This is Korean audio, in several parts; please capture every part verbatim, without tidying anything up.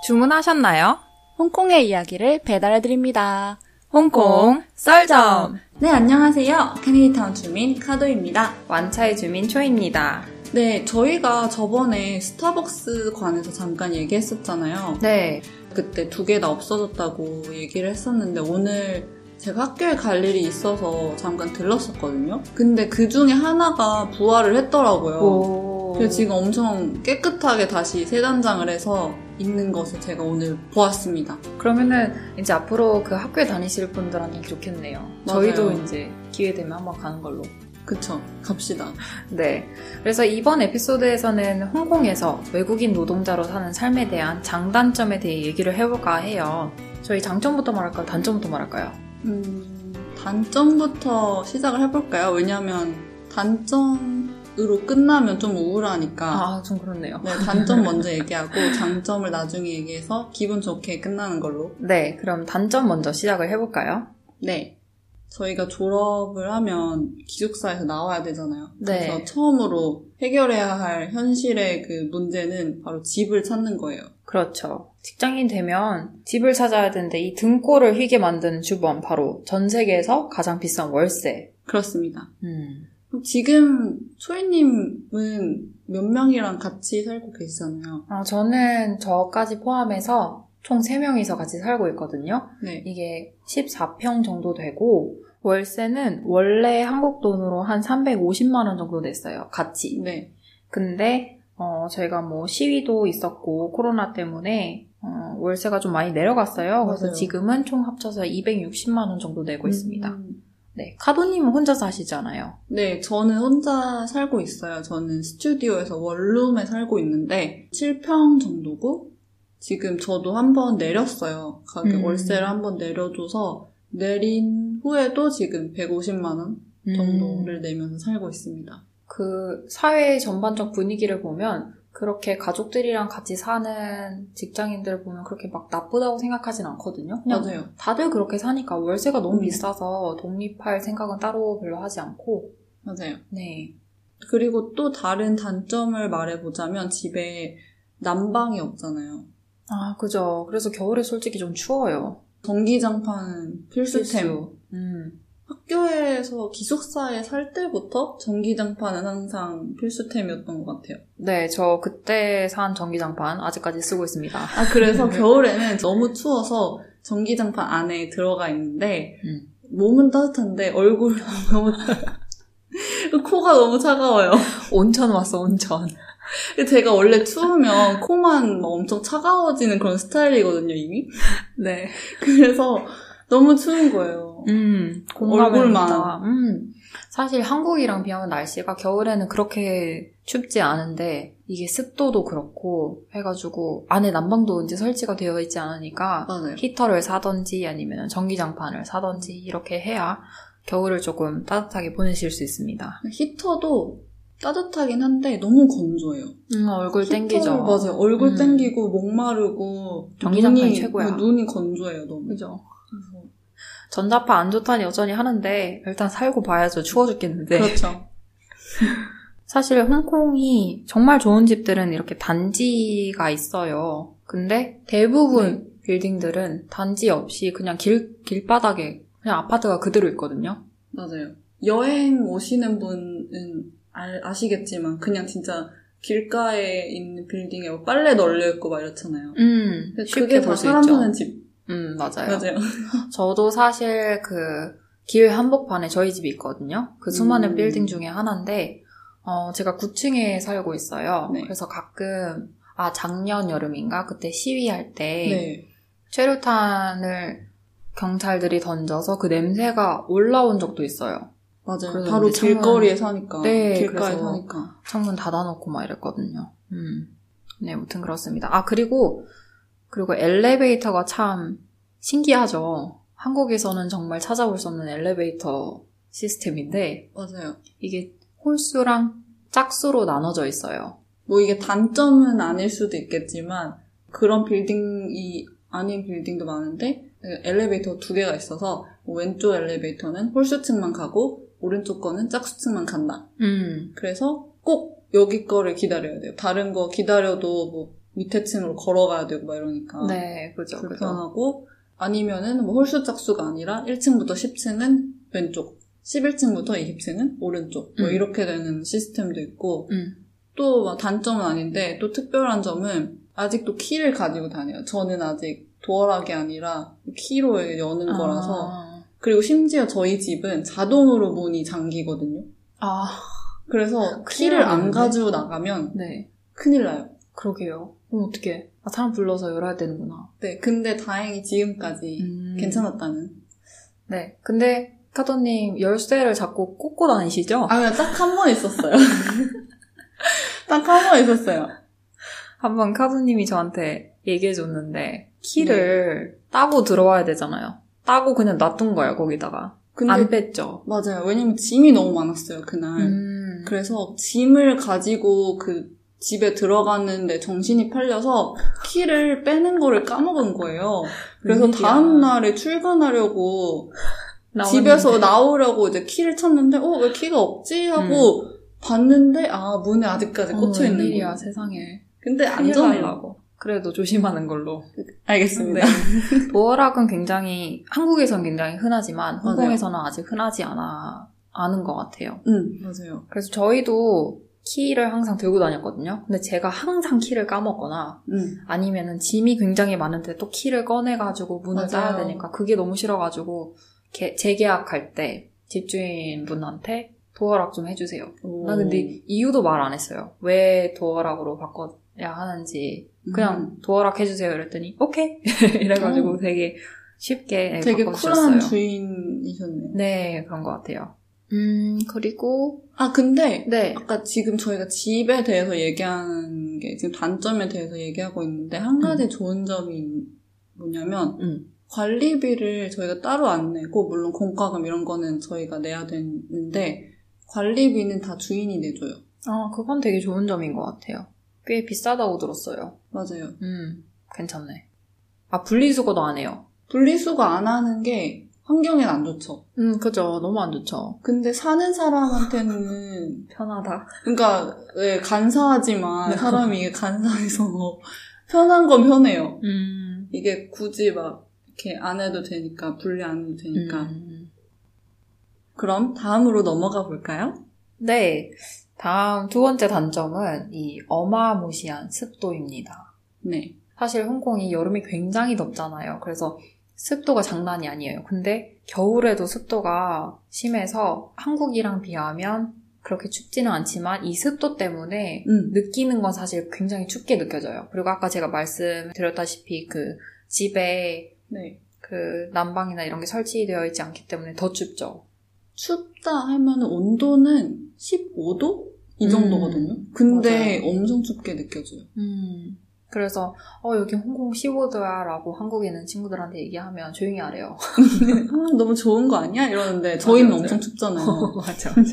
주문하셨나요? 홍콩의 이야기를 배달해드립니다. 홍콩 썰점! 네, 안녕하세요. 캐니디타운 주민 카도입니다. 완차의 주민 초입니다. 네, 저희가 저번에 스타벅스 관해서 잠깐 얘기했었잖아요. 네. 그때 두 개 다 없어졌다고 얘기를 했었는데 오늘 제가 학교에 갈 일이 있어서 잠깐 들렀었거든요. 근데 그 중에 하나가 부활을 했더라고요. 오. 그래서 지금 엄청 깨끗하게 다시 세단장을 해서 있는 것을 제가 오늘 보았습니다. 그러면은 이제 앞으로 그 학교에 다니실 분들한테 좋겠네요. 맞아요. 저희도 이제 기회 되면 한번 가는 걸로. 그쵸. 갑시다. 네. 그래서 이번 에피소드에서는 홍콩에서 외국인 노동자로 사는 삶에 대한 장단점에 대해 얘기를 해볼까 해요. 저희 장점부터 말할까요? 단점부터 말할까요? 음, 단점부터 시작을 해볼까요? 왜냐면 단점으로 끝나면 좀 우울하니까. 아, 좀 그렇네요. 네, 단점 먼저 얘기하고 장점을 나중에 얘기해서 기분 좋게 끝나는 걸로. 네, 그럼 단점 먼저 시작을 해볼까요? 네. 저희가 졸업을 하면 기숙사에서 나와야 되잖아요. 네. 그래서 처음으로 해결해야 할 현실의 그 문제는 바로 집을 찾는 거예요. 그렇죠. 직장인 되면 집을 찾아야 되는데 이 등골을 휘게 만드는 주범, 바로 전 세계에서 가장 비싼 월세. 그렇습니다. 음. 지금 초이님은 몇 명이랑 같이 살고 계시잖아요. 아, 저는 저까지 포함해서 총 세 명이서 같이 살고 있거든요. 네. 이게 십사 평 정도 되고 월세는 원래 한국 돈으로 한 삼백오십만 원 정도 냈어요. 같이. 네. 근데 어, 저희가 뭐 시위도 있었고 코로나 때문에 어, 월세가 좀 많이 내려갔어요. 맞아요. 그래서 지금은 총 합쳐서 이백육십만 원 정도 내고 음. 있습니다. 네, 카도님은 혼자 사시잖아요. 네, 저는 혼자 살고 있어요. 저는 스튜디오에서 원룸에 살고 있는데 칠 평 정도고 지금 저도 한번 내렸어요. 가격 음. 월세를 한번 내려줘서 내린 후에도 지금 백오십만 원 정도를 음. 내면서 살고 있습니다. 그 사회의 전반적 분위기를 보면 그렇게 가족들이랑 같이 사는 직장인들 보면 그렇게 막 나쁘다고 생각하진 않거든요. 그냥 맞아요. 다들 그렇게 사니까 월세가 너무 음. 비싸서 독립할 생각은 따로 별로 하지 않고. 맞아요. 네. 그리고 또 다른 단점을 말해보자면 집에 난방이 없잖아요. 아, 그죠. 그래서 겨울에 솔직히 좀 추워요. 전기장판은 필수템. 필수. 음. 학교에서 기숙사에 살 때부터 전기장판은 항상 필수템이었던 것 같아요. 네, 저 그때 산 전기장판 아직까지 쓰고 있습니다. 아, 그래서 겨울에는 너무 추워서 전기장판 안에 들어가 있는데 음. 몸은 따뜻한데 얼굴은 너무 코가 너무 차가워요. 온천 왔어, 온천. 제가 원래 추우면 코만 막 엄청 차가워지는 그런 스타일이거든요, 이미. 네. 그래서 너무 추운 거예요. 음, 얼굴만. 음. 사실 한국이랑 비하면 날씨가 겨울에는 그렇게 춥지 않은데 이게 습도도 그렇고 해가지고 안에 난방도 이제 설치가 되어 있지 않으니까 맞아요. 히터를 사든지 아니면 전기장판을 사든지 이렇게 해야 겨울을 조금 따뜻하게 보내실 수 있습니다. 히터도 따뜻하긴 한데 너무 건조해요. 음, 얼굴 히터를, 땡기죠. 맞아요. 얼굴 음. 땡기고 목마르고 전기장판이 최고야. 눈이 건조해요. 너무. 그죠. 그래서. 전자파 안 좋다는 여전히 하는데 일단 살고 봐야죠. 추워 죽겠는데. 그렇죠. 사실 홍콩이 정말 좋은 집들은 이렇게 단지가 있어요. 근데 대부분 네. 빌딩들은 단지 없이 그냥 길, 길바닥에 그냥 아파트가 그대로 있거든요. 맞아요. 여행 오시는 분은 아시겠지만 그냥 진짜 길가에 있는 빌딩에 뭐 빨래 널려있고 막 이렇잖아요. 음, 그게 다 사람 사는 집. 음, 맞아요. 맞아요. 저도 사실 그 길 한복판에 저희 집이 있거든요. 그 수많은 음. 빌딩 중에 하나인데 어, 제가 구 층에 살고 있어요. 네. 그래서 가끔 아 작년 여름인가 그때 시위할 때 네. 최루탄을 경찰들이 던져서 그 냄새가 올라온 적도 있어요. 맞아요. 바로 길거리에 창문, 사니까. 네, 길가에 사니까. 창문 닫아놓고 막 이랬거든요. 음. 네, 아무튼 그렇습니다. 아, 그리고, 그리고 엘리베이터가 참 신기하죠. 한국에서는 정말 찾아볼 수 없는 엘리베이터 시스템인데. 맞아요. 이게 홀수랑 짝수로 나눠져 있어요. 뭐 이게 단점은 아닐 수도 있겠지만, 그런 빌딩이 아닌 빌딩도 많은데, 엘리베이터 두 개가 있어서, 왼쪽 엘리베이터는 홀수층만 가고, 오른쪽 거는 짝수층만 간다. 음. 그래서 꼭 여기 거를 기다려야 돼요. 다른 거 기다려도 뭐 밑에 층으로 걸어가야 되고 막 이러니까 네, 그죠, 불편하고 그죠. 아니면은 뭐 홀수 짝수가 아니라 일 층부터 십 층은 왼쪽, 십일 층부터 이십 층은 오른쪽 뭐 음. 이렇게 되는 시스템도 있고 음. 또 막 단점은 아닌데 또 특별한 점은 아직도 키를 가지고 다녀요. 저는 아직 도어락이 아니라 키로 여는 거라서 아. 그리고 심지어 저희 집은 자동으로 문이 잠기거든요. 아 그래서 키를 안 가지고 나가면 네. 큰일 나요. 그러게요. 그럼 어떡해. 아, 사람 불러서 열어야 되는구나. 네. 근데 다행히 지금까지 음. 괜찮았다는. 네. 근데 카도님 열쇠를 자꾸 꽂고 다니시죠? 아, 그냥 딱 한 번 있었어요. 딱 한 번 있었어요. 한 번 카도님이 저한테 얘기해줬는데 키를 네. 따고 들어와야 되잖아요. 따고 그냥 놔둔 거예요. 거기다가. 근데, 안 뺐죠. 맞아요. 왜냐면 짐이 너무 많았어요. 그날. 음. 그래서 짐을 가지고 그 집에 들어갔는데 정신이 팔려서 키를 빼는 거를 까먹은 거예요. 그래서 음, 다음 날에 출근하려고 나오는데. 집에서 나오려고 이제 키를 찾는데 어, 왜 키가 없지? 하고 음. 봤는데 아, 문에 아직까지 꽂혀 어, 있는 거예요. 일이야, 세상에. 근데 안전하려고. 그래도 조심하는 걸로. 알겠습니다. 네. 도어락은 굉장히 한국에선 굉장히 흔하지만 홍콩에서는 맞아요. 아직 흔하지 않아 않은 것 같아요. 음, 맞아요. 그래서 저희도 키를 항상 들고 다녔거든요. 근데 제가 항상 키를 까먹거나 음. 아니면은 짐이 굉장히 많은데 또 키를 꺼내가지고 문을 맞아요. 따야 되니까 그게 너무 싫어가지고 개, 재계약할 때 집주인분한테 도어락 좀 해주세요. 오. 나 근데 이유도 말 안 했어요. 왜 도어락으로 바꿔야 하는지 그냥 음. 도어락 해주세요 이랬더니 오케이 이래가지고 오. 되게 쉽게 되게 바꿔주셨어요. 쿨한 주인이셨네요. 네 그런 것 같아요. 음, 그리고. 아, 근데. 네. 아까 지금 저희가 집에 대해서 얘기한 게, 지금 단점에 대해서 얘기하고 있는데, 한 가지 음. 좋은 점이 뭐냐면, 음. 관리비를 저희가 따로 안 내고, 물론 공과금 이런 거는 저희가 내야 되는데, 관리비는 다 주인이 내줘요. 아, 그건 되게 좋은 점인 것 같아요. 꽤 비싸다고 들었어요. 맞아요. 음, 괜찮네. 아, 분리수거도 안 해요. 분리수거 안 하는 게, 환경엔 안 좋죠. 음, 그죠. 너무 안 좋죠. 근데 사는 사람한테는 편하다. 그러니까 네, 간사하지만 사람이 간사해서 편한 건 편해요. 음. 이게 굳이 막 이렇게 안 해도 되니까 분리 안 해도 되니까. 음. 그럼 다음으로 넘어가 볼까요? 네. 다음 두 번째 단점은 이 어마무시한 습도입니다. 네. 사실 홍콩이 여름이 굉장히 덥잖아요. 그래서 습도가 장난이 아니에요. 근데 겨울에도 습도가 심해서 한국이랑 비하면 그렇게 춥지는 않지만 이 습도 때문에 음. 느끼는 건 사실 굉장히 춥게 느껴져요. 그리고 아까 제가 말씀드렸다시피 그 집에 네. 그 난방이나 이런 게 설치되어 있지 않기 때문에 더 춥죠. 춥다 하면 온도는 십오 도? 이 정도거든요. 음. 근데 맞아요. 엄청 춥게 느껴져요. 음. 그래서 어 여기 홍콩 십오 도야 라고 한국에 있는 친구들한테 얘기하면 조용히 하래요. 아, 너무 좋은 거 아니야? 이러는데 저희는 맞아, 엄청 맞아. 춥잖아요. 어, 맞아 맞아.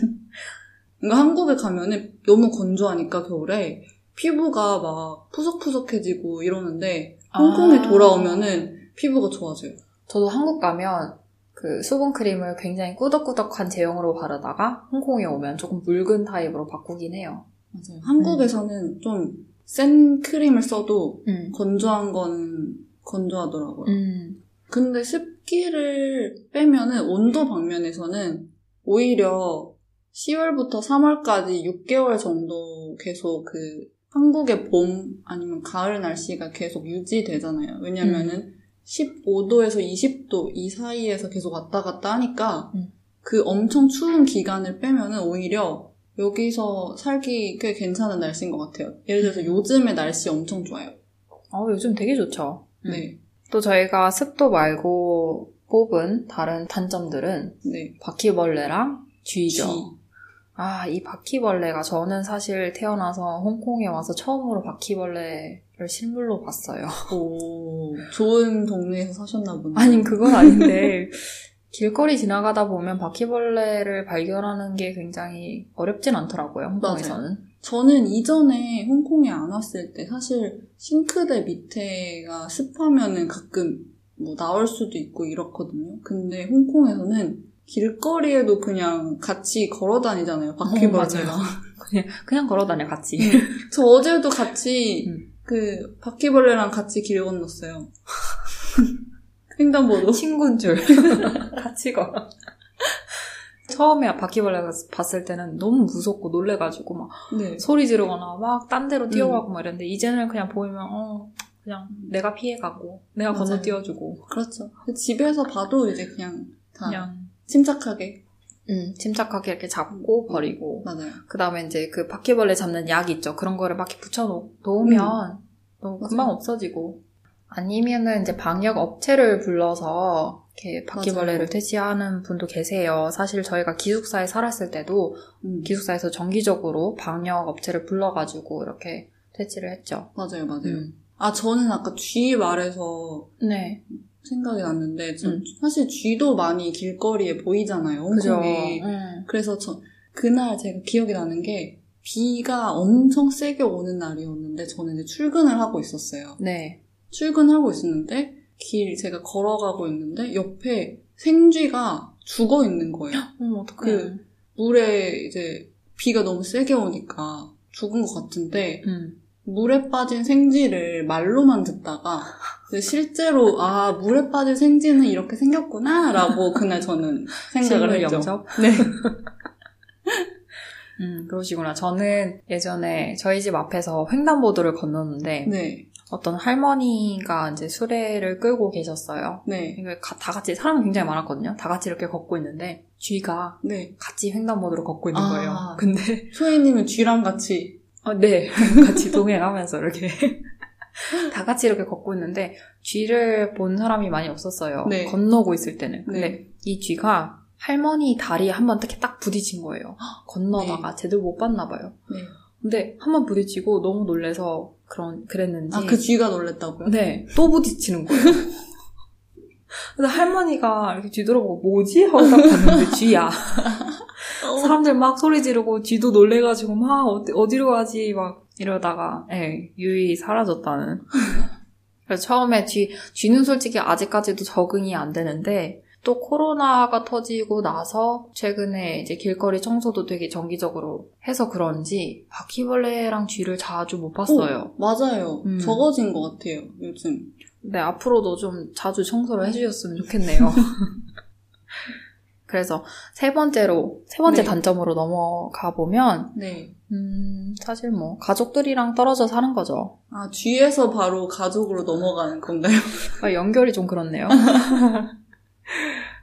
그러니까 한국에 가면은 너무 건조하니까 겨울에 피부가 막 푸석푸석해지고 이러는데 홍콩에 아~ 돌아오면은 피부가 좋아져요. 저도 한국 가면 그 수분크림을 굉장히 꾸덕꾸덕한 제형으로 바르다가 홍콩에 오면 조금 묽은 타입으로 바꾸긴 해요. 맞아요. 한국에서는 음. 좀 센 크림을 써도 음. 건조한 건 건조하더라고요. 음. 근데 습기를 빼면은 온도 방면에서는 오히려 시월부터 삼월까지 육 개월 정도 계속 그 한국의 봄 아니면 가을 날씨가 계속 유지되잖아요. 왜냐면은 음. 십오 도에서 이십 도 이 사이에서 계속 왔다 갔다 하니까 음. 그 엄청 추운 기간을 빼면은 오히려 여기서 살기 꽤 괜찮은 날씨인 것 같아요. 예를 들어서 요즘에 날씨 엄청 좋아요. 어, 요즘 되게 좋죠. 네. 또 저희가 습도 말고 뽑은 다른 단점들은 네. 바퀴벌레랑 쥐죠. 쥐. 아, 이 바퀴벌레가 저는 사실 태어나서 홍콩에 와서 처음으로 바퀴벌레를 실물로 봤어요. 오, 좋은 동네에서 사셨나 보네. 아니, 그건 아닌데. 길거리 지나가다 보면 바퀴벌레를 발견하는 게 굉장히 어렵진 않더라고요, 홍콩에서는. 맞아요. 저는 이전에 홍콩에 안 왔을 때 사실 싱크대 밑에가 습하면은 가끔 뭐 나올 수도 있고 이렇거든요. 근데 홍콩에서는 길거리에도 그냥 같이 걸어 다니잖아요, 바퀴벌레가. 어, 맞아요. 그냥, 그냥 걸어 다녀, 같이. 저 어제도 같이 음. 그 바퀴벌레랑 같이 길 건넜어요. 횡단보도. 친구인 줄. 같이 가. 처음에 바퀴벌레가 봤을 때는 너무 무섭고 놀래가지고 막 네. 소리 지르거나 막 딴 데로 뛰어가고 음. 막 이랬는데 이제는 그냥 보이면 어 그냥 내가 피해가고 내가 맞아요. 건너뛰어주고. 그렇죠. 집에서 봐도 이제 그냥 다 그냥 침착하게. 음, 침착하게 이렇게 잡고 버리고. 맞아요. 그 다음에 이제 그 바퀴벌레 잡는 약 있죠. 그런 거를 막 붙여놓으면 음. 너무 금방 맞아요. 없어지고. 아니면은 이제 방역 업체를 불러서 이렇게 바퀴벌레를 맞아요. 퇴치하는 분도 계세요. 사실 저희가 기숙사에 살았을 때도 음. 기숙사에서 정기적으로 방역 업체를 불러가지고 이렇게 퇴치를 했죠. 맞아요, 맞아요. 음. 아, 저는 아까 쥐 말해서. 네. 생각이 났는데 저 음. 사실 쥐도 많이 길거리에 보이잖아요. 홍콩에. 음. 그래서 저 그날 제가 기억이 나는 게 비가 엄청 세게 오는 날이었는데 저는 이제 출근을 하고 있었어요. 네. 출근하고 있었는데 길 제가 걸어가고 있는데 옆에 생쥐가 죽어 있는 거예요. 음, 어떡해. 그 물에 이제 비가 너무 세게 오니까 죽은 것 같은데 음. 물에 빠진 생쥐를 말로만 듣다가 실제로 아 물에 빠진 생쥐는 이렇게 생겼구나 라고 그날 저는 생각을 했죠. 영접? 네. 음, 그러시구나. 저는 예전에 저희 집 앞에서 횡단보도를 건넜는데 네. 어떤 할머니가 이제 수레를 끌고 계셨어요. 네. 다 같이 사람 굉장히 많았거든요. 다 같이 이렇게 걷고 있는데 쥐가 네. 같이 횡단보도를 걷고 있는 아, 거예요. 근데 소희님은 쥐랑 같이 어, 네. 같이 동행하면서 이렇게 다 같이 이렇게 걷고 있는데 쥐를 본 사람이 많이 없었어요. 네. 건너고 있을 때는. 근데 네. 이 쥐가 할머니 다리에 한번 이렇게 딱 부딪힌 거예요. 건너다가 네. 제대로 못 봤나 봐요. 네. 근데 한번 부딪히고 너무 놀라서 그런 그랬는지. 아, 그 쥐가 놀랬다고요? 네. 또 부딪히는 거예요. 그래서 할머니가 이렇게 뒤돌아보고 뭐지? 하고 딱 봤는데 쥐야. 사람들 막 소리 지르고 쥐도 놀래가지고 막 어디, 어디로 가지 막 이러다가 예, 유유히 사라졌다는. 그래서 처음에 쥐, 쥐는 솔직히 아직까지도 적응이 안 되는데 또 코로나가 터지고 나서 최근에 이제 길거리 청소도 되게 정기적으로 해서 그런지 바퀴벌레랑 쥐를 자주 못 봤어요. 오, 맞아요. 음. 적어진 것 같아요, 요즘. 네, 앞으로도 좀 자주 청소를 해주셨으면 좋겠네요. 그래서 세 번째로, 세 번째 네. 단점으로 넘어가 보면, 네. 음, 사실 뭐, 가족들이랑 떨어져 사는 거죠. 아, 쥐에서 바로 가족으로 넘어가는 건가요? 아, 연결이 좀 그렇네요.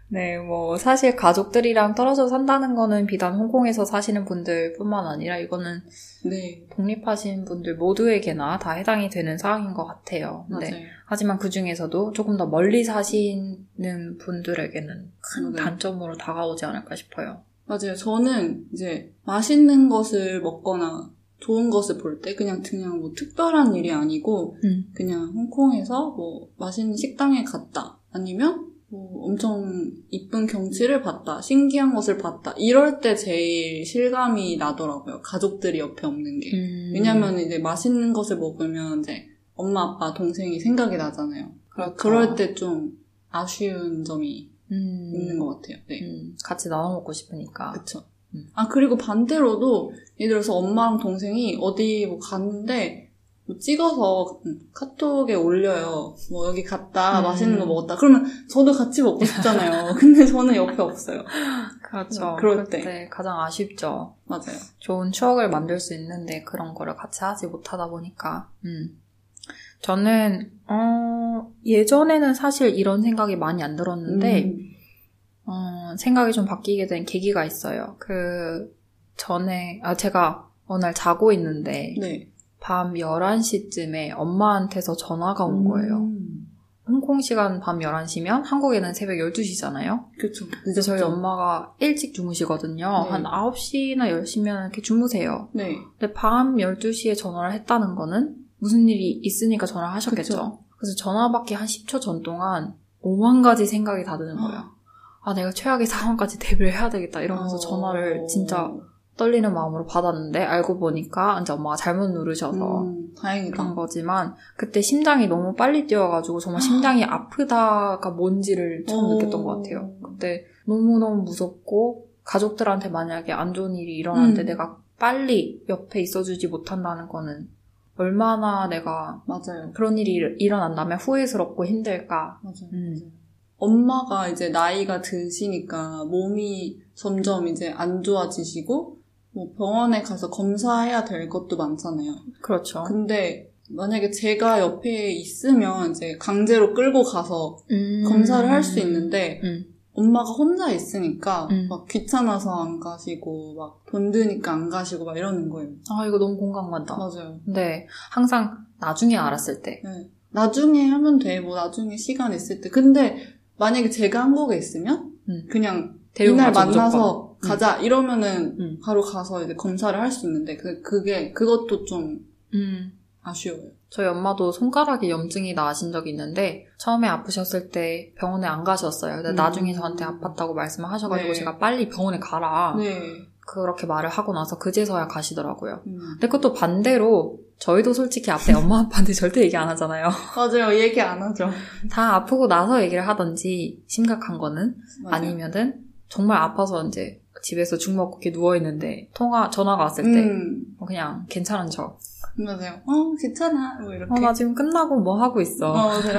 네, 뭐, 사실 가족들이랑 떨어져 산다는 거는 비단 홍콩에서 사시는 분들 뿐만 아니라 이거는 네. 독립하신 분들 모두에게나 다 해당이 되는 사항인 것 같아요. 맞아요. 네. 하지만 그 중에서도 조금 더 멀리 사시는 분들에게는 큰 네. 단점으로 다가오지 않을까 싶어요. 맞아요. 저는 이제 맛있는 것을 먹거나 좋은 것을 볼 때 그냥 그냥 뭐 특별한 일이 아니고 음. 그냥 홍콩에서 뭐 맛있는 식당에 갔다 아니면 뭐 엄청 이쁜 경치를 봤다, 신기한 것을 봤다 이럴 때 제일 실감이 나더라고요. 가족들이 옆에 없는 게. 음. 왜냐면 이제 맛있는 것을 먹으면 이제 엄마, 아빠, 동생이 생각이 나잖아요. 그렇죠. 그럴 때 좀 아쉬운 점이 음. 있는 것 같아요. 네. 음. 같이 나눠 먹고 싶으니까. 그렇죠. 음. 아 그리고 반대로도 예를 들어서 엄마랑 동생이 어디 뭐 갔는데. 찍어서 카톡에 올려요. 뭐 여기 갔다, 음. 맛있는 거 먹었다. 그러면 저도 같이 먹고 싶잖아요. 근데 저는 옆에 없어요. 그렇죠. 그럴 때. 때 가장 아쉽죠. 맞아요. 좋은 추억을 만들 수 있는데 그런 거를 같이 하지 못하다 보니까. 음. 저는 어, 예전에는 사실 이런 생각이 많이 안 들었는데 음. 어, 생각이 좀 바뀌게 된 계기가 있어요. 그 전에 아 제가 어느 날 자고 있는데 네. 밤 열한 시쯤에 엄마한테서 전화가 온 거예요. 음. 홍콩 시간 밤 열한 시면 한국에는 새벽 열두 시잖아요. 그렇죠. 근데 저희 엄마가 일찍 주무시거든요. 네. 한 아홉 시나 열 시면 이렇게 주무세요. 네. 근데 밤 열두 시에 전화를 했다는 거는 무슨 일이 있으니까 전화를 하셨겠죠. 그쵸. 그래서 전화 받기 한 십 초 전 동안 오만 가지 생각이 다 드는 거예요. 아, 내가 최악의 상황까지 대비를 해야 되겠다 이러면서 어. 전화를 진짜 떨리는 마음으로 받았는데 알고 보니까 이제 엄마가 잘못 누르셔서 음, 다행이다. 그런 거지만 그때 심장이 너무 빨리 뛰어가지고 정말 심장이 아프다가 뭔지를 처음 오. 느꼈던 것 같아요. 그때 너무너무 무섭고 가족들한테 만약에 안 좋은 일이 일어났는데 음. 내가 빨리 옆에 있어주지 못한다는 거는 얼마나 내가 맞아요. 그런 일이 일어난다면 후회스럽고 힘들까. 맞아요. 음. 맞아요. 엄마가 이제 나이가 드시니까 몸이 점점 이제 안 좋아지시고 뭐 병원에 가서 검사해야 될 것도 많잖아요. 그렇죠. 근데 만약에 제가 옆에 있으면 이제 강제로 끌고 가서 음. 검사를 할 수 있는데 음. 엄마가 혼자 있으니까 음. 막 귀찮아서 안 가시고 막 돈 드니까 안 가시고 막 이러는 거예요. 아, 이거 너무 공감 간다. 맞아요. 네, 항상 나중에 알았을 때. 네. 나중에 하면 돼. 뭐 나중에 시간 있을 때. 근데 만약에 제가 한국에 있으면 음. 그냥 이날 만나서 무조건. 가자 음. 이러면은 음. 바로 가서 이제 검사를 할 수 있는데 그, 그게 그것도 좀 음. 아쉬워요. 저희 엄마도 손가락에 염증이 나신 적이 있는데 처음에 아프셨을 때 병원에 안 가셨어요. 근데 음. 나중에 저한테 아팠다고 말씀을 하셔가지고 네. 제가 빨리 병원에 가라 네. 그렇게 말을 하고 나서 그제서야 가시더라고요. 음. 근데 그것도 반대로 저희도 솔직히 앞에 엄마 아빠한테 절대 얘기 안 하잖아요. 맞아요. 얘기 안 하죠. 다 아프고 나서 얘기를 하든지 심각한 거는 맞아요. 아니면은 정말 아파서 이제 집에서 죽 먹고 이렇게 누워있는데 통화, 전화가 왔을 때 음. 그냥 괜찮은 척. 맞아요. 어, 괜찮아. 뭐 이렇게. 어, 나 지금 끝나고 뭐 하고 있어. 어, 맞아요.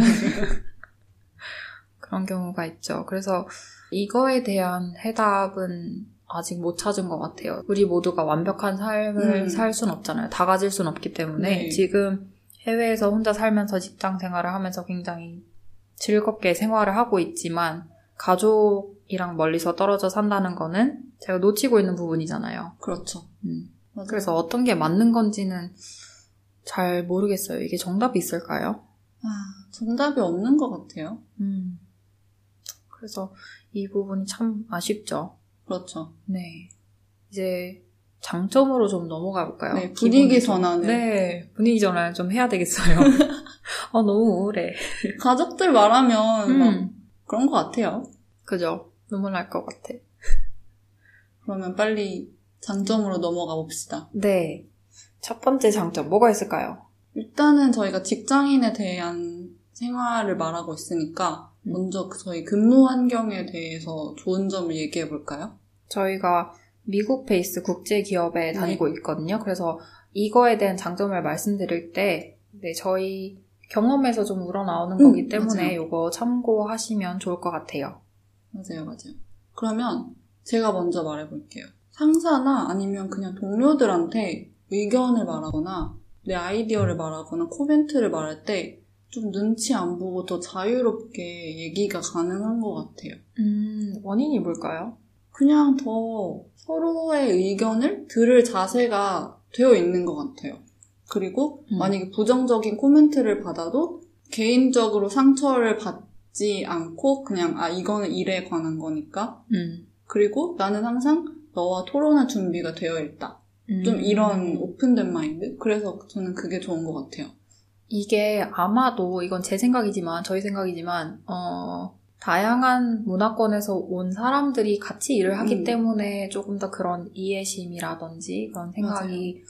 그런 경우가 있죠. 그래서 이거에 대한 해답은 아직 못 찾은 것 같아요. 우리 모두가 완벽한 삶을 음. 살 순 없잖아요. 다 가질 순 없기 때문에 네. 지금 해외에서 혼자 살면서 직장 생활을 하면서 굉장히 즐겁게 생활을 하고 있지만 가족이랑 멀리서 떨어져 산다는 거는 제가 놓치고 있는 부분이잖아요. 그렇죠. 음. 그래서 어떤 게 맞는 건지는 잘 모르겠어요. 이게 정답이 있을까요? 아, 정답이 없는 것 같아요. 음. 그래서 이 부분이 참 아쉽죠. 그렇죠. 네. 이제 장점으로 좀 넘어가 볼까요? 네, 분위기 전환을. 네, 분위기 전환을 좀 해야 되겠어요. 아, 너무 우울해. 가족들 말하면 음. 그런 것 같아요. 그죠? 눈물 날 것 같아. 그러면 빨리 장점으로 넘어가 봅시다. 네. 첫 번째 장점, 뭐가 있을까요? 일단은 저희가 직장인에 대한 생활을 말하고 있으니까 음. 먼저 저희 근무 환경에 대해서 좋은 점을 얘기해 볼까요? 저희가 미국 베이스 국제 기업에 다니고 있거든요. 그래서 이거에 대한 장점을 말씀드릴 때 네, 저희 경험에서 좀 우러나오는 음, 거기 때문에 맞아요. 이거 참고하시면 좋을 것 같아요. 맞아요, 맞아요. 그러면 제가 먼저 말해 볼게요. 상사나 아니면 그냥 동료들한테 의견을 말하거나 내 아이디어를 말하거나 코멘트를 말할 때 좀 눈치 안 보고 더 자유롭게 얘기가 가능한 것 같아요. 음, 원인이 뭘까요? 그냥 더 서로의 의견을 들을 자세가 되어 있는 것 같아요. 그리고 음. 만약에 부정적인 코멘트를 받아도 개인적으로 상처를 받지 않고 그냥 아 이거는 일에 관한 거니까 음. 그리고 나는 항상 너와 토론할 준비가 되어 있다. 음. 좀 이런 오픈된 마인드? 그래서 저는 그게 좋은 것 같아요. 이게 아마도 이건 제 생각이지만 저희 생각이지만 어, 다양한 문화권에서 온 사람들이 같이 일을 하기 음. 때문에 조금 더 그런 이해심이라든지 그런 생각이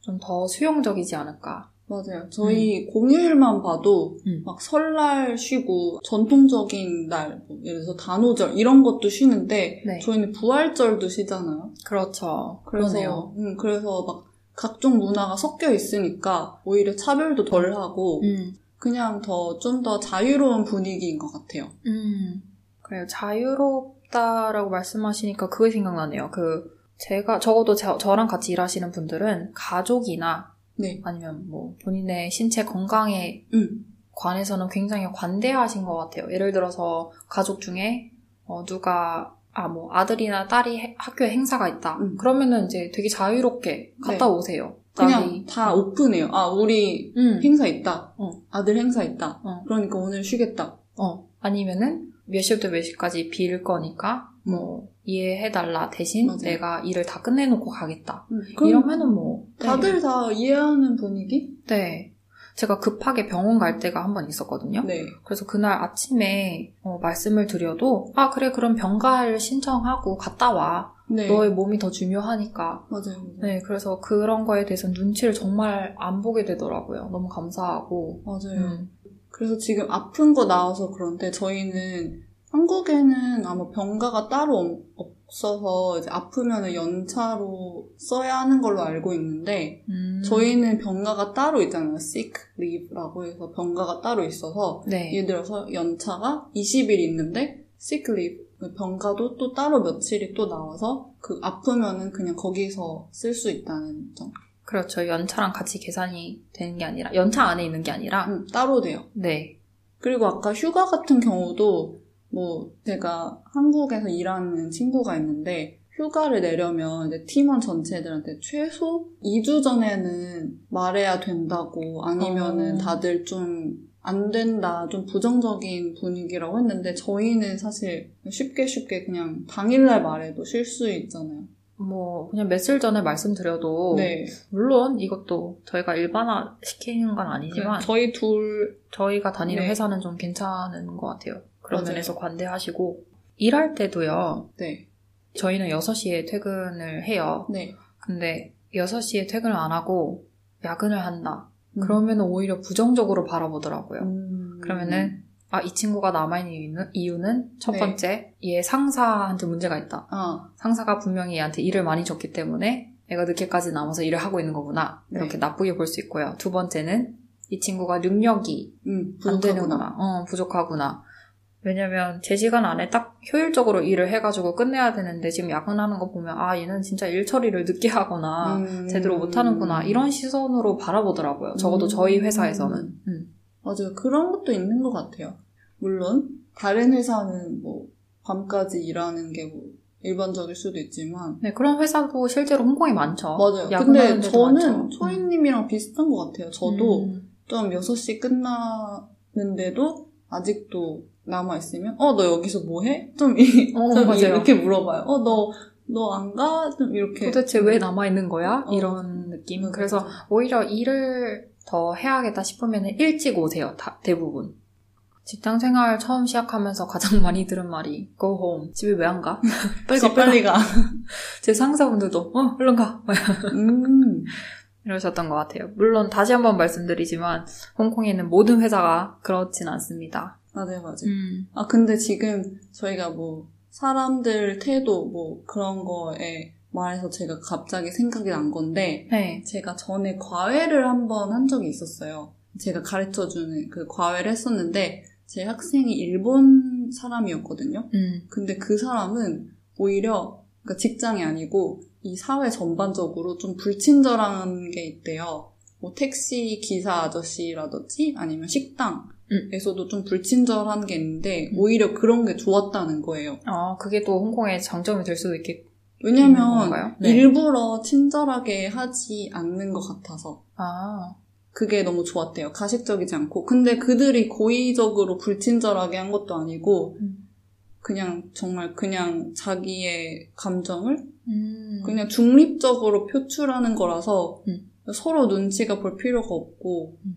좀 더 수용적이지 않을까. 맞아요. 저희 음. 공휴일만 봐도 음. 막 설날 쉬고 전통적인 날, 뭐 예를 들어서 단오절 이런 것도 쉬는데 네. 저희는 부활절도 쉬잖아요. 그렇죠. 그래서 그러네요. 음, 그래서 막 각종 문화가 섞여 있으니까 오히려 차별도 덜 하고 음. 그냥 더 좀 더 자유로운 분위기인 것 같아요. 음, 그래요. 자유롭다라고 말씀하시니까 그게 생각나네요. 그 제가 적어도 저, 저랑 같이 일하시는 분들은 가족이나 네. 아니면 뭐 본인의 신체 건강에 음. 관해서는 굉장히 관대하신 것 같아요. 예를 들어서 가족 중에 어 누가 아 뭐 아들이나 딸이 해, 학교에 행사가 있다. 음. 그러면은 이제 되게 자유롭게 갔다 네. 오세요. 그냥 나이. 다 오픈해요. 아 우리 음. 행사 있다. 어. 아들 행사 있다. 어. 그러니까 오늘 쉬겠다. 어 아니면은 몇 시부터 몇 시까지 빌 거니까 음. 뭐 이해해달라 대신 맞아요. 내가 일을 다 끝내놓고 가겠다. 음. 이러면은 뭐 다들 네. 다 이해하는 분위기? 네. 제가 급하게 병원 갈 때가 한 번 있었거든요. 네. 그래서 그날 아침에 어, 말씀을 드려도 아 그래 그럼 병가를 신청하고 갔다 와. 네. 너의 몸이 더 중요하니까. 맞아요, 맞아요. 네. 그래서 그런 거에 대해서 눈치를 정말 안 보게 되더라고요. 너무 감사하고. 맞아요. 음. 그래서 지금 아픈 거 나와서 그런데 저희는 한국에는 아마 병가가 따로 없어서 이제 아프면 연차로 써야 하는 걸로 알고 있는데 음. 저희는 병가가 따로 있잖아요. sick leave라고 해서 병가가 따로 있어서 네. 예를 들어서 연차가 이십 일 있는데 sick leave 병가도 또 따로 며칠이 또 나와서 그 아프면은 그냥 거기서 쓸 수 있다는 점. 그렇죠. 연차랑 같이 계산이 되는 게 아니라 연차 안에 있는 게 아니라 음, 따로 돼요. 네. 그리고 아까 휴가 같은 경우도 뭐 제가 한국에서 일하는 친구가 있는데 휴가를 내려면 이제 팀원 전체들한테 최소 이 주 전에는 말해야 된다고 아니면은 다들 좀 안 된다, 좀 부정적인 분위기라고 했는데 저희는 사실 쉽게 쉽게 그냥 당일날 말해도 쉴 수 있잖아요. 뭐 그냥 며칠 전에 말씀드려도 네. 물론 이것도 저희가 일반화 시키는 건 아니지만 저희 둘 저희가 다니는 네. 회사는 좀 괜찮은 것 같아요. 그런 맞아요. 면에서 관대하시고 일할 때도요. 네. 저희는 여섯 시에 퇴근을 해요. 네. 근데 여섯 시에 퇴근을 안 하고 야근을 한다. 음. 그러면 오히려 부정적으로 바라보더라고요. 음. 그러면은 아, 이 친구가 남아있는 이유는, 이유는 첫 네. 번째, 얘 상사한테 문제가 있다. 어. 상사가 분명히 얘한테 일을 많이 줬기 때문에 얘가 늦게까지 남아서 일을 하고 있는 거구나. 네. 이렇게 나쁘게 볼 수 있고요. 두 번째는 이 친구가 능력이 음, 안 되는구나. 어, 부족하구나. 왜냐면 제 시간 안에 딱 효율적으로 일을 해가지고 끝내야 되는데 지금 야근하는 거 보면 아, 얘는 진짜 일 처리를 늦게 하거나 음. 제대로 못하는구나. 이런 시선으로 바라보더라고요. 적어도 음. 저희 회사에서는. 음. 맞아요. 그런 것도 있는 것 같아요. 물론 다른 회사는 뭐 밤까지 일하는 게 뭐 일반적일 수도 있지만 네, 그런 회사도 실제로 홍콩이 많죠. 맞아요. 근데 저는 초이님이랑 음. 비슷한 것 같아요. 저도 음. 좀 여섯 시 끝나는데도 아직도 남아있으면 어, 너 여기서 뭐해? 좀, 이, 어, 좀 이렇게 물어봐요. 어, 너 너 안 가? 좀 이렇게 도대체 왜 남아있는 거야? 어. 이런 느낌. 음, 그래서 맞아. 오히려 일을 더 해야겠다 싶으면 일찍 오세요. 다, 대부분. 직장 생활 처음 시작하면서 가장 많이 들은 말이 Go home. 집에 왜 안 가? 빨리 가, 빨리 가. 제 상사분들도 어, 얼른 가. 음. 이러셨던 것 같아요. 물론 다시 한번 말씀드리지만 홍콩에 있는 모든 회사가 그렇진 않습니다. 맞아요. 맞아요. 음. 아 근데 지금 저희가 뭐 사람들 태도 뭐 그런 거에 말해서 제가 갑자기 생각이 난 건데 네. 제가 전에 과외를 한 번 한 적이 있었어요. 제가 가르쳐주는 그 과외를 했었는데 제 학생이 일본 사람이었거든요. 음. 근데 그 사람은 오히려 그러니까 직장이 아니고 이 사회 전반적으로 좀 불친절한 게 있대요. 뭐 택시 기사 아저씨라든지 아니면 식당 에서도 좀 불친절한 게 있는데 오히려 그런 게 좋았다는 거예요. 아, 그게 또 홍콩의 장점이 될 수도 있겠 왜냐면 네. 일부러 친절하게 하지 않는 것 같아서 아. 그게 너무 좋았대요. 가식적이지 않고 근데 그들이 고의적으로 불친절하게 한 것도 아니고 음. 그냥 정말 그냥 자기의 감정을 음. 그냥 중립적으로 표출하는 거라서 음. 서로 눈치가 볼 필요가 없고 음.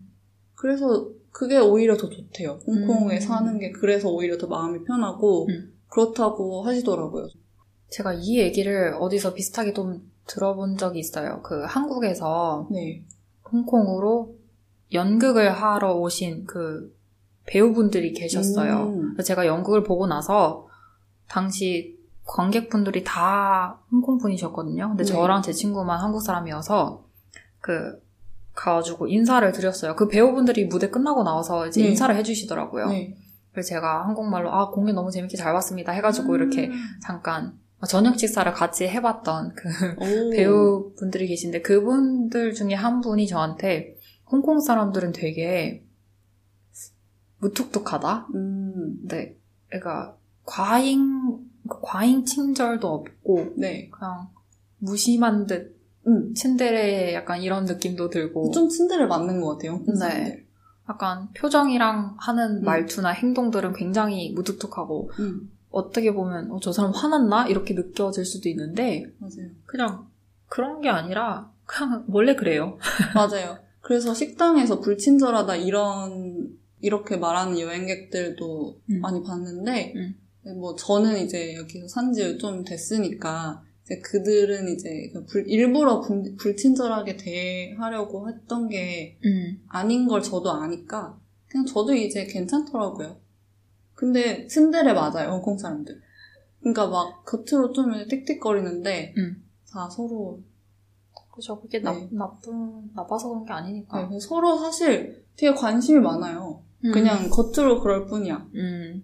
그래서 그게 오히려 더 좋대요. 홍콩에 음. 사는 게 그래서 오히려 더 마음이 편하고 음. 그렇다고 하시더라고요. 제가 이 얘기를 어디서 비슷하게 좀 들어본 적이 있어요. 그 한국에서 네. 홍콩으로 연극을 하러 오신 그 배우분들이 계셨어요. 음. 제가 연극을 보고 나서 당시 관객분들이 다 홍콩 분이셨거든요. 근데 네. 저랑 제 친구만 한국 사람이어서 그 가가지고 인사를 드렸어요. 그 배우분들이 무대 끝나고 나와서 이제 네. 인사를 해주시더라고요. 네. 그래서 제가 한국말로 아 공연 너무 재밌게 잘 봤습니다 해가지고 음. 이렇게 잠깐 저녁 식사를 같이 해봤던 그 배우분들이 계신데 그분들 중에 한 분이 저한테 홍콩 사람들은 되게 무뚝뚝하다. 음. 네, 그러니까 과잉 과잉 친절도 없고 네. 그냥 무심한 듯 음. 츤데레 약간 이런 느낌도 들고 좀 츤데레 맞는 것 같아요. 홍콩 사람들. 네. 약간 표정이랑 하는 음. 말투나 행동들은 굉장히 무뚝뚝하고. 음. 어떻게 보면 어, 저 사람 화났나? 이렇게 느껴질 수도 있는데 맞아요. 그냥 그런 게 아니라 그냥 원래 그래요. 맞아요. 그래서 식당에서 불친절하다 이런 이렇게 말하는 여행객들도 음. 많이 봤는데 음. 뭐 저는 이제 여기서 산 지 좀 됐으니까 이제 그들은 이제 불, 일부러 분, 불친절하게 대하려고 했던 게 음. 아닌 걸 저도 아니까 그냥 저도 이제 괜찮더라고요. 근데 츤데레 맞아요, 홍콩 사람들. 그러니까 막 겉으로 좀 띡띡거리는데 음. 다 서로 그죠. 그게 나, 네. 나쁜, 나빠서 그런 게 아니니까. 네, 서로 사실 되게 관심이 많아요. 음. 그냥 겉으로 그럴 뿐이야. 음.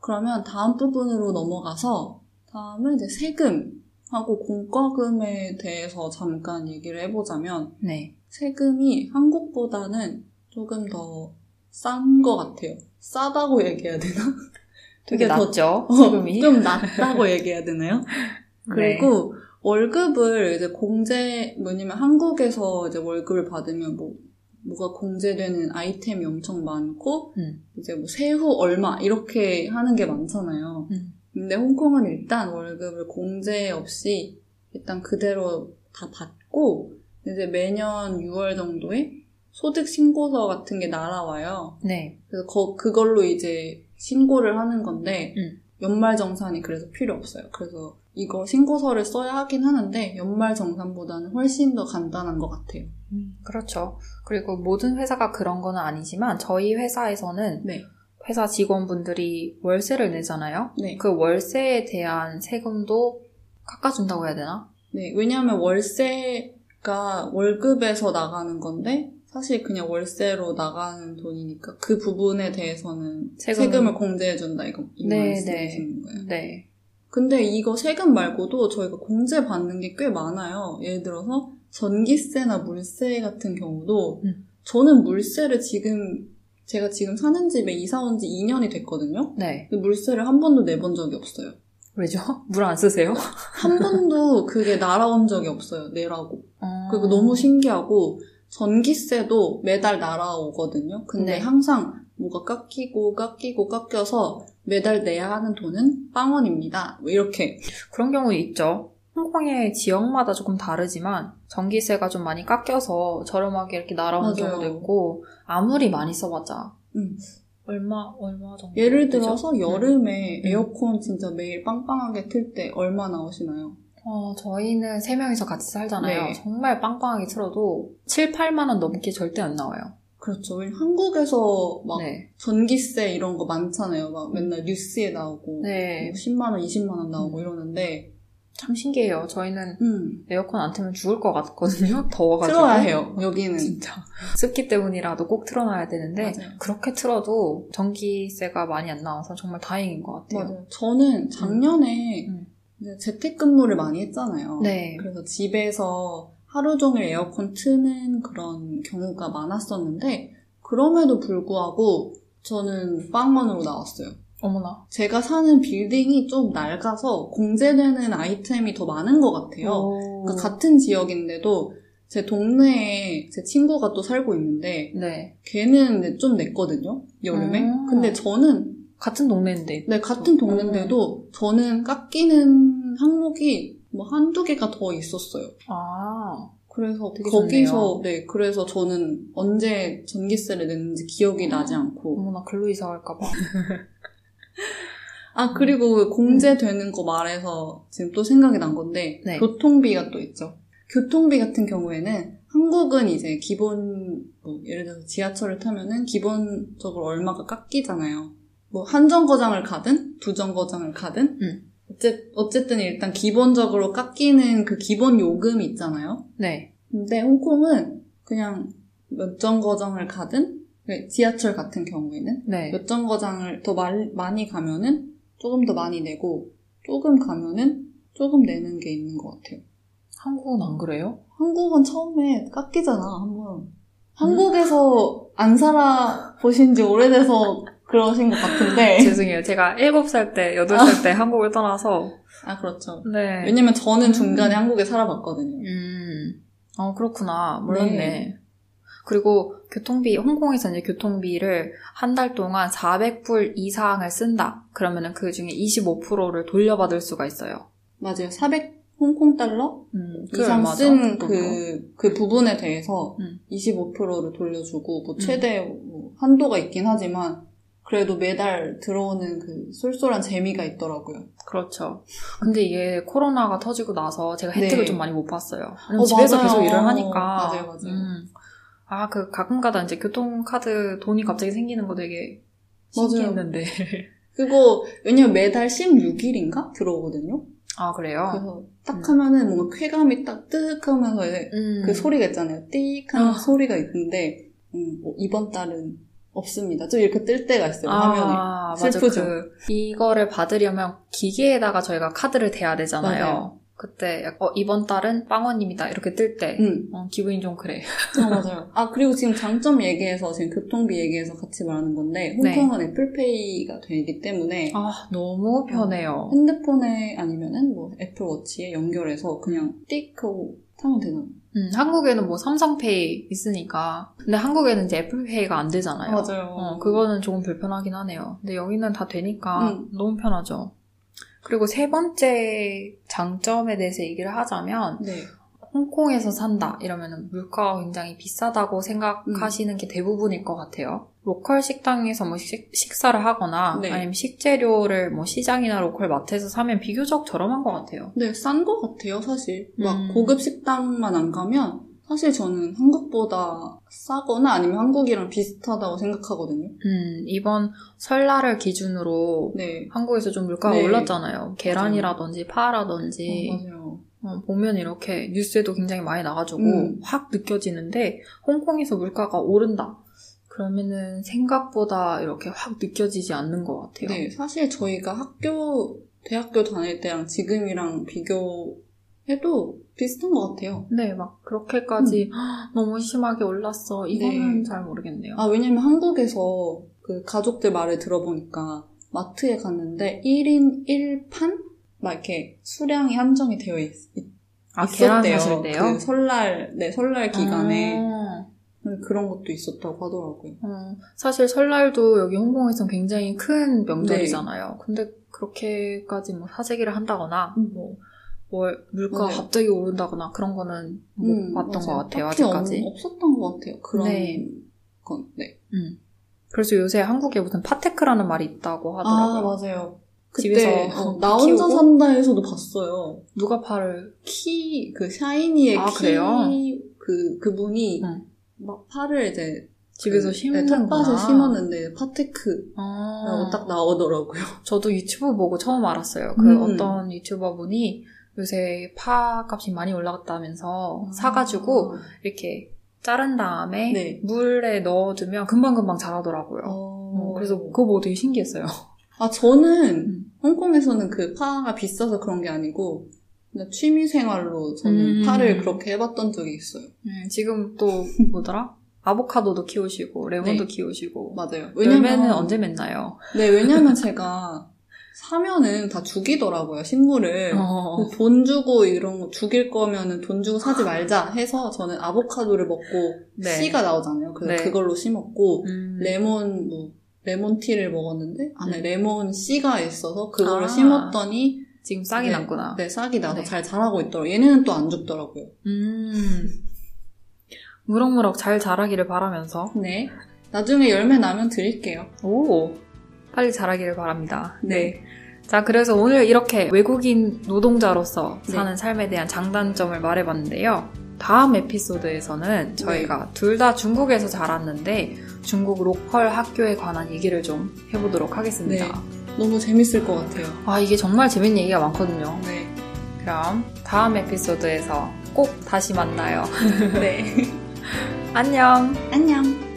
그러면 다음 부분으로 넘어가서 다음은 이제 세금하고 공과금에 대해서 잠깐 얘기를 해보자면 네. 세금이 한국보다는 조금 더 싼 것 같아요. 싸다고 얘기해야 되나? 되게 낮죠, 더, 세금이. 어, 좀 낮다고 얘기해야 되나요? 그리고 네. 월급을 이제 공제, 뭐냐면 한국에서 이제 월급을 받으면 뭐, 뭐가 공제되는 아이템이 엄청 많고, 음. 이제 뭐 세후 얼마, 이렇게 하는 게 많잖아요. 음. 근데 홍콩은 일단 월급을 공제 없이 일단 그대로 다 받고, 이제 매년 유월 정도에 소득 신고서 같은 게 날아와요. 네. 그래서 거, 그걸로 이제 신고를 하는 건데, 음. 연말정산이 그래서 필요 없어요. 그래서 이거 신고서를 써야 하긴 하는데 연말정산보다는 훨씬 더 간단한 것 같아요. 음, 그렇죠. 그리고 모든 회사가 그런 건 아니지만 저희 회사에서는 네. 회사 직원분들이 월세를 내잖아요. 네. 그 월세에 대한 세금도 깎아준다고 해야 되나? 네. 왜냐하면 월세가 월급에서 나가는 건데 사실 그냥 월세로 나가는 돈이니까 그 부분에 대해서는 세금... 세금을 공제해준다 이거 이 말씀이신 거예요. 네. 근데 이거 세금 말고도 저희가 공제 받는 게 꽤 많아요. 예를 들어서 전기세나 물세 같은 경우도 음. 저는 물세를 지금 제가 지금 사는 집에 이사 온 지 이 년이 됐거든요. 네. 근데 물세를 한 번도 내본 적이 없어요. 왜죠? 물 안 쓰세요? 한 번도 그게 날아온 적이 없어요. 내라고. 아... 그리고 너무 신기하고 전기세도 매달 날아오거든요. 근데 네. 항상 뭐가 깎이고 깎이고 깎여서 매달 내야 하는 돈은 영 원입니다. 뭐 이렇게. 그런 경우 있죠. 홍콩의 지역마다 조금 다르지만 전기세가 좀 많이 깎여서 저렴하게 이렇게 날아오는 경우도 있고 아무리 많이 써봤자 음. 얼마 얼마 정도? 예를 들어서 되죠? 여름에 음. 에어컨 진짜 매일 빵빵하게 틀 때 얼마 나오시나요? 어, 저희는 세 명이서 같이 살잖아요. 네. 정말 빵빵하게 틀어도 칠, 팔만 원 넘게 절대 안 나와요. 그렇죠. 한국에서 막 네. 전기세 이런 거 많잖아요. 막 맨날 뉴스에 나오고 네. 십만 원, 이십만 원 나오고 음. 이러는데 참 신기해요. 저희는 음. 에어컨 안 틀면 죽을 것 같거든요. 더워가지고. 틀어야 해요. 여기는. 진짜. 습기 때문이라도 꼭 틀어놔야 되는데 맞아요. 그렇게 틀어도 전기세가 많이 안 나와서 정말 다행인 것 같아요. 맞아요. 저는 작년에 음. 음. 재택근무를 많이 했잖아요. 네. 그래서 집에서 하루 종일 에어컨 트는 그런 경우가 많았었는데 그럼에도 불구하고 저는 빵만으로 나왔어요. 어머나. 제가 사는 빌딩이 좀 낡아서 공제되는 아이템이 더 많은 것 같아요. 그러니까 같은 지역인데도 제 동네에 제 친구가 또 살고 있는데 네. 걔는 좀 냈거든요. 여름에. 음. 근데 저는 같은 동네인데. 네, 같은 동네인데도 음. 저는 깎이는 항목이 뭐 한두 개가 더 있었어요. 아. 그래서 거기서, 좋네요. 네, 그래서 저는 언제 전기세를 냈는지 기억이 음. 나지 않고. 어머나, 글로 이사할까봐. 아, 그리고 공제되는 음. 거 말해서 지금 또 생각이 난 건데, 네. 교통비가 또 있죠. 교통비 같은 경우에는 한국은 이제 기본, 뭐, 예를 들어서 지하철을 타면은 기본적으로 얼마가 깎이잖아요. 뭐, 한 정거장을 가든, 두 정거장을 가든, 음. 어째, 어쨌든 일단 기본적으로 깎이는 그 기본 요금이 있잖아요. 네. 근데 홍콩은 그냥 몇 정거장을 가든, 지하철 같은 경우에는, 네. 몇 정거장을 더 말, 많이 가면은 조금 더 많이 내고, 조금 가면은 조금 내는 게 있는 것 같아요. 한국은 안 그래요? 한국은 처음에 깎이잖아, 한번. 한국에서 음. 안 살아보신 지 오래돼서, 그러신 것 같은데. 죄송해요. 제가 일곱 살 때, 여덟 살 때 아. 한국을 떠나서. 아, 그렇죠. 네. 왜냐면 저는 중간에 음. 한국에 살아봤거든요. 음. 어, 그렇구나. 몰랐네. 네. 그리고 교통비, 홍콩에서 이제 교통비를 한 달 동안 사백 불 이상을 쓴다. 그러면은 그 중에 이십오 퍼센트를 돌려받을 수가 있어요. 맞아요. 사백 홍콩 달러? 음, 이상 쓴 그, 그 부분에 대해서 음. 이십오 퍼센트를 돌려주고, 뭐 최대 음. 한도가 있긴 하지만, 그래도 매달 들어오는 그 쏠쏠한 재미가 있더라고요. 그렇죠. 근데 이게 코로나가 터지고 나서 제가 혜택을 네. 좀 많이 못 봤어요. 어, 집에서 맞아요. 계속 일을 하니까. 맞아요, 맞아요. 음. 아, 그 가끔가다 이제 교통카드 돈이 갑자기 생기는 거 되게 신기했는데. 그거 왜냐면 매달 십육 일인가 들어오거든요. 아 그래요? 그래서 딱 음. 하면은 뭔가 쾌감이 딱 뜨득 하면서 음. 그 소리가 있잖아요. 띠익하는 아. 소리가 있는데 음, 뭐 이번 달은 없습니다. 좀 이렇게 뜰 때가 있어요. 아, 화면이. 슬프죠. 그, 이거를 받으려면 기계에다가 저희가 카드를 대야 되잖아요. 맞아요. 그때 약간, 어, 이번 달은 빵원입니다. 이렇게 뜰 때 음. 어, 기분이 좀 그래. 아 맞아요. 아 그리고 지금 장점 얘기해서 지금 교통비 얘기해서 같이 말하는 건데 홍콩은 네. 애플페이가 되기 때문에 아 너무 편해요. 어, 핸드폰에 아니면은 뭐 애플워치에 연결해서 그냥 띡 하고 타면 되잖아요. 음, 한국에는 뭐 삼성페이 있으니까. 근데 한국에는 이제 애플페이가 안 되잖아요. 맞아요. 어, 그거는 조금 불편하긴 하네요. 근데 여기는 다 되니까 음. 너무 편하죠. 그리고 세 번째 장점에 대해서 얘기를 하자면 네. 홍콩에서 산다 이러면은 물가가 굉장히 비싸다고 생각하시는 음. 게 대부분일 것 같아요. 로컬 식당에서 뭐 식, 식사를 하거나 네. 아니면 식재료를 뭐 시장이나 로컬 마트에서 사면 비교적 저렴한 것 같아요. 네, 싼 것 같아요, 사실. 막 음. 고급 식당만 안 가면 사실 저는 한국보다 싸거나 아니면 한국이랑 비슷하다고 생각하거든요. 음, 이번 설날을 기준으로 네. 한국에서 좀 물가가 네. 올랐잖아요. 계란이라든지 파라든지. 어, 맞아요. 어, 보면 이렇게 뉴스에도 굉장히 많이 나가지고 음. 확 느껴지는데 홍콩에서 물가가 오른다. 그러면은 생각보다 이렇게 확 느껴지지 않는 것 같아요. 네, 사실 저희가 학교, 대학교 다닐 때랑 지금이랑 비교해도 비슷한 것 같아요. 네, 막 그렇게까지 음. 너무 심하게 올랐어. 이거는 네. 잘 모르겠네요. 아, 왜냐면 한국에서 그 가족들 말을 들어보니까 마트에 갔는데 일 인 일 판? 막 이렇게 수량이 한정이 되어 있, 아, 있었대요. 그 설날, 네, 설날 기간에. 아. 그런 것도 있었다고 하더라고요. 음, 사실 설날도 여기 홍콩에서는 굉장히 큰 명절이잖아요. 네. 근데 그렇게까지 뭐 사재기를 한다거나 음. 뭐 월, 물가가 맞아요. 갑자기 오른다거나 그런 거는 못 음, 봤던 맞아요. 것 같아요. 아직까지. 없었던 것 같아요. 그런 네. 건. 네. 음. 그래서 요새 한국에 무슨 파테크라는 말이 있다고 하더라고요. 아, 맞아요. 그때 어, 나 혼자 키우고? 산다에서도 봤어요. 누가 팔을 키, 그 샤이니의 아, 키 그, 그분이 음. 막 팔을 이제 집에서 심는 네, 텃밭에 심었는데 파테크라고 아. 딱 나오더라고요. 저도 유튜브 보고 처음 알았어요. 그 음. 어떤 유튜버 분이 요새 파 값이 많이 올라갔다면서 아. 사가지고 이렇게 자른 다음에 네. 물에 넣어주면 금방금방 자라더라고요. 어, 그래서 그거 보고 되게 신기했어요. 아 저는 음. 홍콩에서는 그 파가 비싸서 그런 게 아니고 취미생활로 저는 음. 파를 그렇게 해봤던 적이 있어요. 음, 지금 또 뭐더라? 아보카도도 키우시고 레몬도 네. 키우시고 맞아요. 왜냐면, 열매는 언제 맺나요? 네, 왜냐면 제가 사면은 다 죽이더라고요. 식물을 어. 돈 주고 이런 거 죽일 거면은 돈 주고 사지 말자 해서 저는 아보카도를 먹고 네. 씨가 나오잖아요. 그래서 네. 그걸로 심었고 음. 레몬 뭐 레몬티를 먹었는데 안에 음. 레몬 씨가 있어서 그거를 아. 심었더니 지금 싹이 네, 났구나. 네, 싹이 나서 네. 잘 자라고 있더라고요. 얘네는 또 안 죽더라고요. 음. 무럭무럭 잘 자라기를 바라면서. 네. 나중에 열매 나면 드릴게요. 오. 빨리 자라기를 바랍니다. 네. 네. 자, 그래서 오늘 이렇게 외국인 노동자로서 사는 네. 삶에 대한 장단점을 말해봤는데요. 다음 에피소드에서는 저희가 네. 둘 다 중국에서 자랐는데 중국 로컬 학교에 관한 얘기를 좀 해보도록 하겠습니다. 네. 너무 재밌을 것 같아요. 아, 이게 정말 재밌는 얘기가 많거든요. 네. 그럼 다음 에피소드에서 꼭 다시 만나요. 네. 안녕. 안녕.